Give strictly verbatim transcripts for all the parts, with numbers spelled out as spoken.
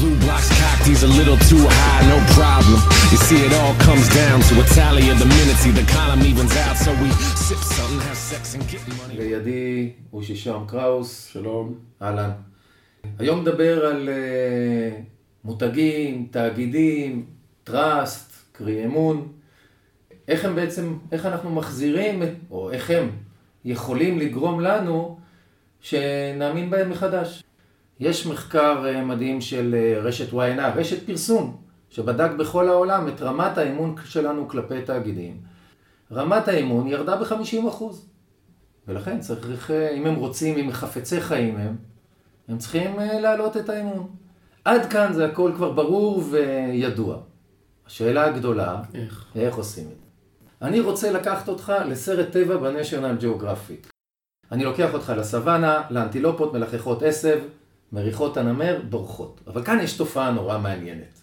blue blocks cocked, he's a little too high, no problem. You see, it all comes down to a tally of the minutes, the column evens out, so we sip something, have sex and get money. לידי הוא שישם קראוס. שלום. אהלן. היום נדבר על uh, מותגים, תאגידים, טראסט, קרי אמון. איך הם בעצם, איך אנחנו מחזירים, או איך הם יכולים לגרום לנו שנאמין בהם מחדש. יש מחקר מדהים של רשת וואי אן אר, רשת פרסום, שבדק בכל העולם את רמת האמון שלנו כלפי תאגידים. רמת האמון ירדה ב-חמישים אחוז. ולכן צריך, אם הם רוצים, אם חפצי חיים הם, הם צריכים להעלות את האמון. עד כאן זה הכל כבר ברור וידוע. השאלה הגדולה, איך, איך עושים את זה? אני רוצה לקחת אותך לסרט טבע בנשיונל ג'יאוגרפיק. אני לוקח אותך לסוואנה, לאנטילופות, מלחכות עשב, מריחות הנמר, בורחות. אבל כאן יש תופעה נורא מעניינת.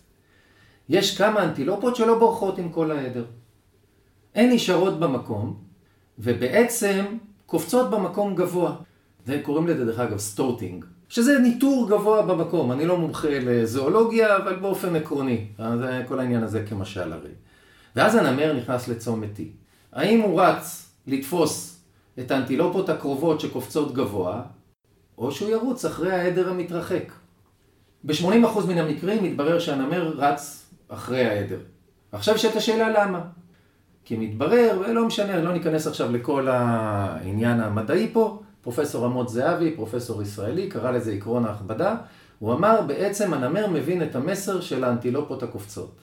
יש כמה אנטילופות שלא בורחות עם כל העדר. הן נשארות במקום, ובעצם קופצות במקום גבוה. זה קוראים לזה דרך אגב סטוטינג, שזה ניטור גבוה במקום. אני לא מומחה לזואולוגיה, אבל באופן עקרוני. כל העניין הזה כמשל הרי. ואז הנמר נכנס לצומתי. האם הוא רץ לתפוס את האנטילופות הקרובות שקופצות גבוה, או שהוא ירוץ אחרי העדר המתרחק. ב-שמונים אחוז מן המקרים מתברר שהנמר רץ אחרי העדר. עכשיו יש את השאלה למה. כי מתברר, ולא משנה, לא ניכנס עכשיו לכל העניין המדעי פה, פרופסור עמוד זהבי, פרופסור ישראלי, קרא לזה עקרון ההכבדה, הוא אמר בעצם הנמר מבין את המסר של האנטילופות הקופצות.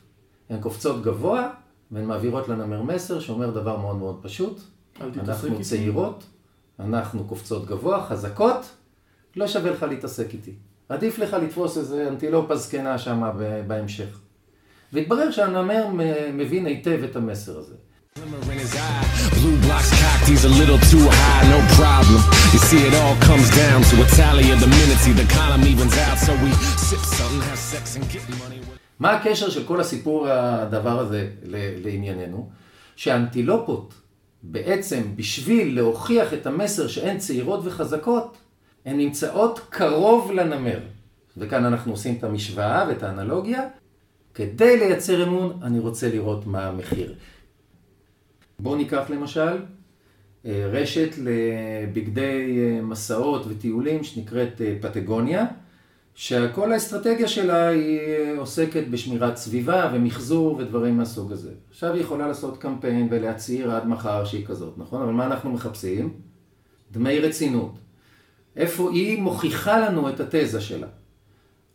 הן קופצות גבוה, והן מעבירות לנמר מסר שאומר דבר מאוד מאוד פשוט, אנחנו צעירות, אנחנו קופצות גבוה, חזקות, לא שווה לך להתעסק איתי. עדיף לך לתפוס איזה אנטילופה זקנה שמה בהמשך. והתברר שהנמר מבין היטב את המסר הזה. מה הקשר של כל הסיפור הדבר הזה לענייננו? שהאנטילופות בעצם בשביל להוכיח את המסר שהן צעירות וחזקות, הן נמצאות קרוב לנמר. וכאן אנחנו עושים את המשוואה ואת האנלוגיה. כדי לייצר אמון, אני רוצה לראות מה המחיר. בואו ניקח למשל רשת לבגדי מסעות וטיולים שנקראת פטגוניה, שכל האסטרטגיה שלה היא עוסקת בשמירת סביבה ומחזור ודברים מהסוג הזה. עכשיו היא יכולה לעשות קמפיין ולהצעיר עד מחר שהיא כזאת, נכון? אבל מה אנחנו מחפשים? דמי רצינות. איפה היא מוכיחה לנו את התזה שלה.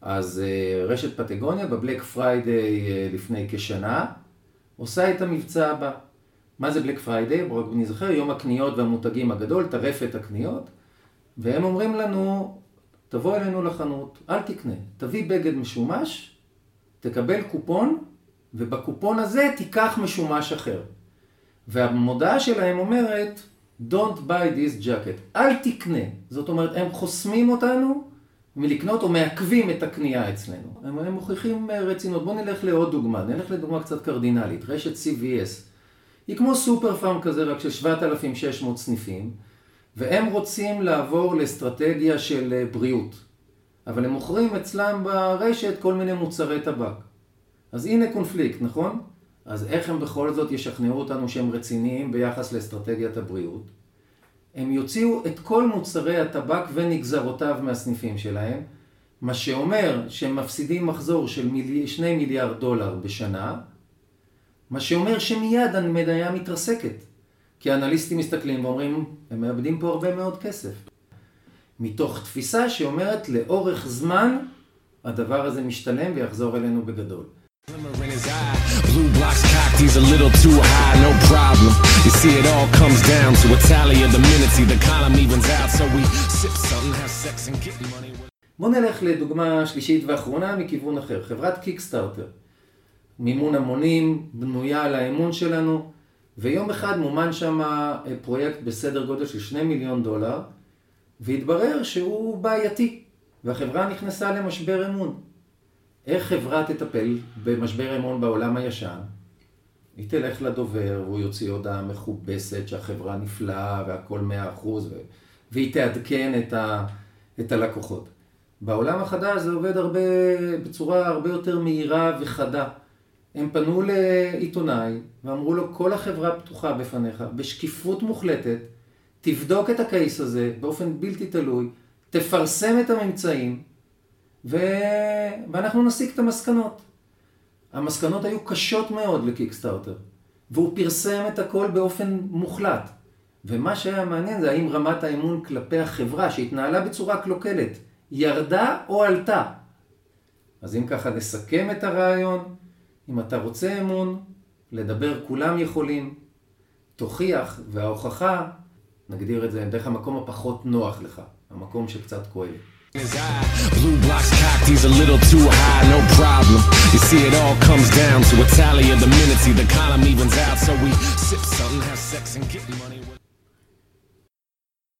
אז רשת פטגוניה בבלק פריידיי לפני כשנה עושה את המבצע הבא. מה זה בלק פריידיי? רק נזכר, יום הקניות והמותגים הגדול, טרפת הקניות, והם אומרים לנו, תבוא אלינו לחנות, אל תקנה, תביא בגד משומש, תקבל קופון, ובקופון הזה תיקח משומש אחר. והמודעה שלהם אומרת, Don't buy this jacket. אל תקנה. זאת אומרת, הם חוסמים אותנו מלקנות או מעכבים את הקנייה אצלנו. הם, הם מוכיחים רצינות. בואו נלך לעוד דוגמה. נלך לדוגמה קצת קרדינלית. רשת סי וי אס. היא כמו סופר פארם כזה, רק של שבעת אלפים ושש מאות סניפים, והם רוצים לעבור לאסטרטגיה של בריאות. אבל הם מוכרים אצלם ברשת כל מיני מוצרי טבק. אז הנה קונפליקט, נכון? אז איך הם בכל זאת ישכנעו אותנו שהם רציניים ביחס לאסטרטגיית הבריאות? הם יוציאו את כל מוצרי הטבק ונגזרותיו מהסניפים שלהם, מה שאומר שהם מפסידים מחזור של מילי... שני מיליארד דולר בשנה, מה שאומר שמיד המדיה מתרסקת, כי האנליסטים מסתכלים ואומרים, הם מאבדים פה הרבה מאוד כסף. מתוך תפיסה שאומרת לאורך זמן, הדבר הזה משתלם ויחזור אלינו בגדול. Blue blocks cocked, he's a little too high, no problem. You see, it all comes down to a tally of the minutes, the column evens out, so we sip something, have sex and get money. בוא נלך לדוגמה שלישית ואחרונה מכיוון אחר, חברת קיקסטארטר. מימון המונים, בנויה על האמון שלנו, ויום אחד מומן שם פרויקט בסדר גודל של שני מיליון דולר, והתברר שהוא בעייתי, והחברה נכנסה למשבר אמון. איך חברה תטפל במשבר אמון בעולם הישן? היא תלך לדובר, הוא יוציא הודעה מחובסת שהחברה נפלאה והכל מאה אחוז, והיא תעדכן את, ה... את הלקוחות. בעולם החדש זה עובד הרבה, בצורה הרבה יותר מהירה וחדה. הם פנו לעיתונאי ואמרו לו, כל החברה פתוחה בפניך, בשקיפות מוחלטת, תבדוק את הקייס הזה באופן בלתי תלוי, תפרסם את הממצאים, ו... ואנחנו נסיק את המסקנות. המסקנות היו קשות מאוד לקיקסטארטר, והוא פרסם את הכל באופן מוחלט. ומה שהיה מעניין זה האם רמת האמון כלפי החברה שהתנהלה בצורה קלוקלת, ירדה או עלתה. אז אם ככה נסכם את הרעיון, אם אתה רוצה אמון, לדבר כולם יכולים, תוכיח, וההוכחה, נגדיר את זה דרך המקום הפחות נוח לך, המקום שקצת כואב. Blue blocks cocked, he's a little too high, no problem. You see it all comes down to a tally of the minutes, the column evens out, so we sip something, have sex and get money.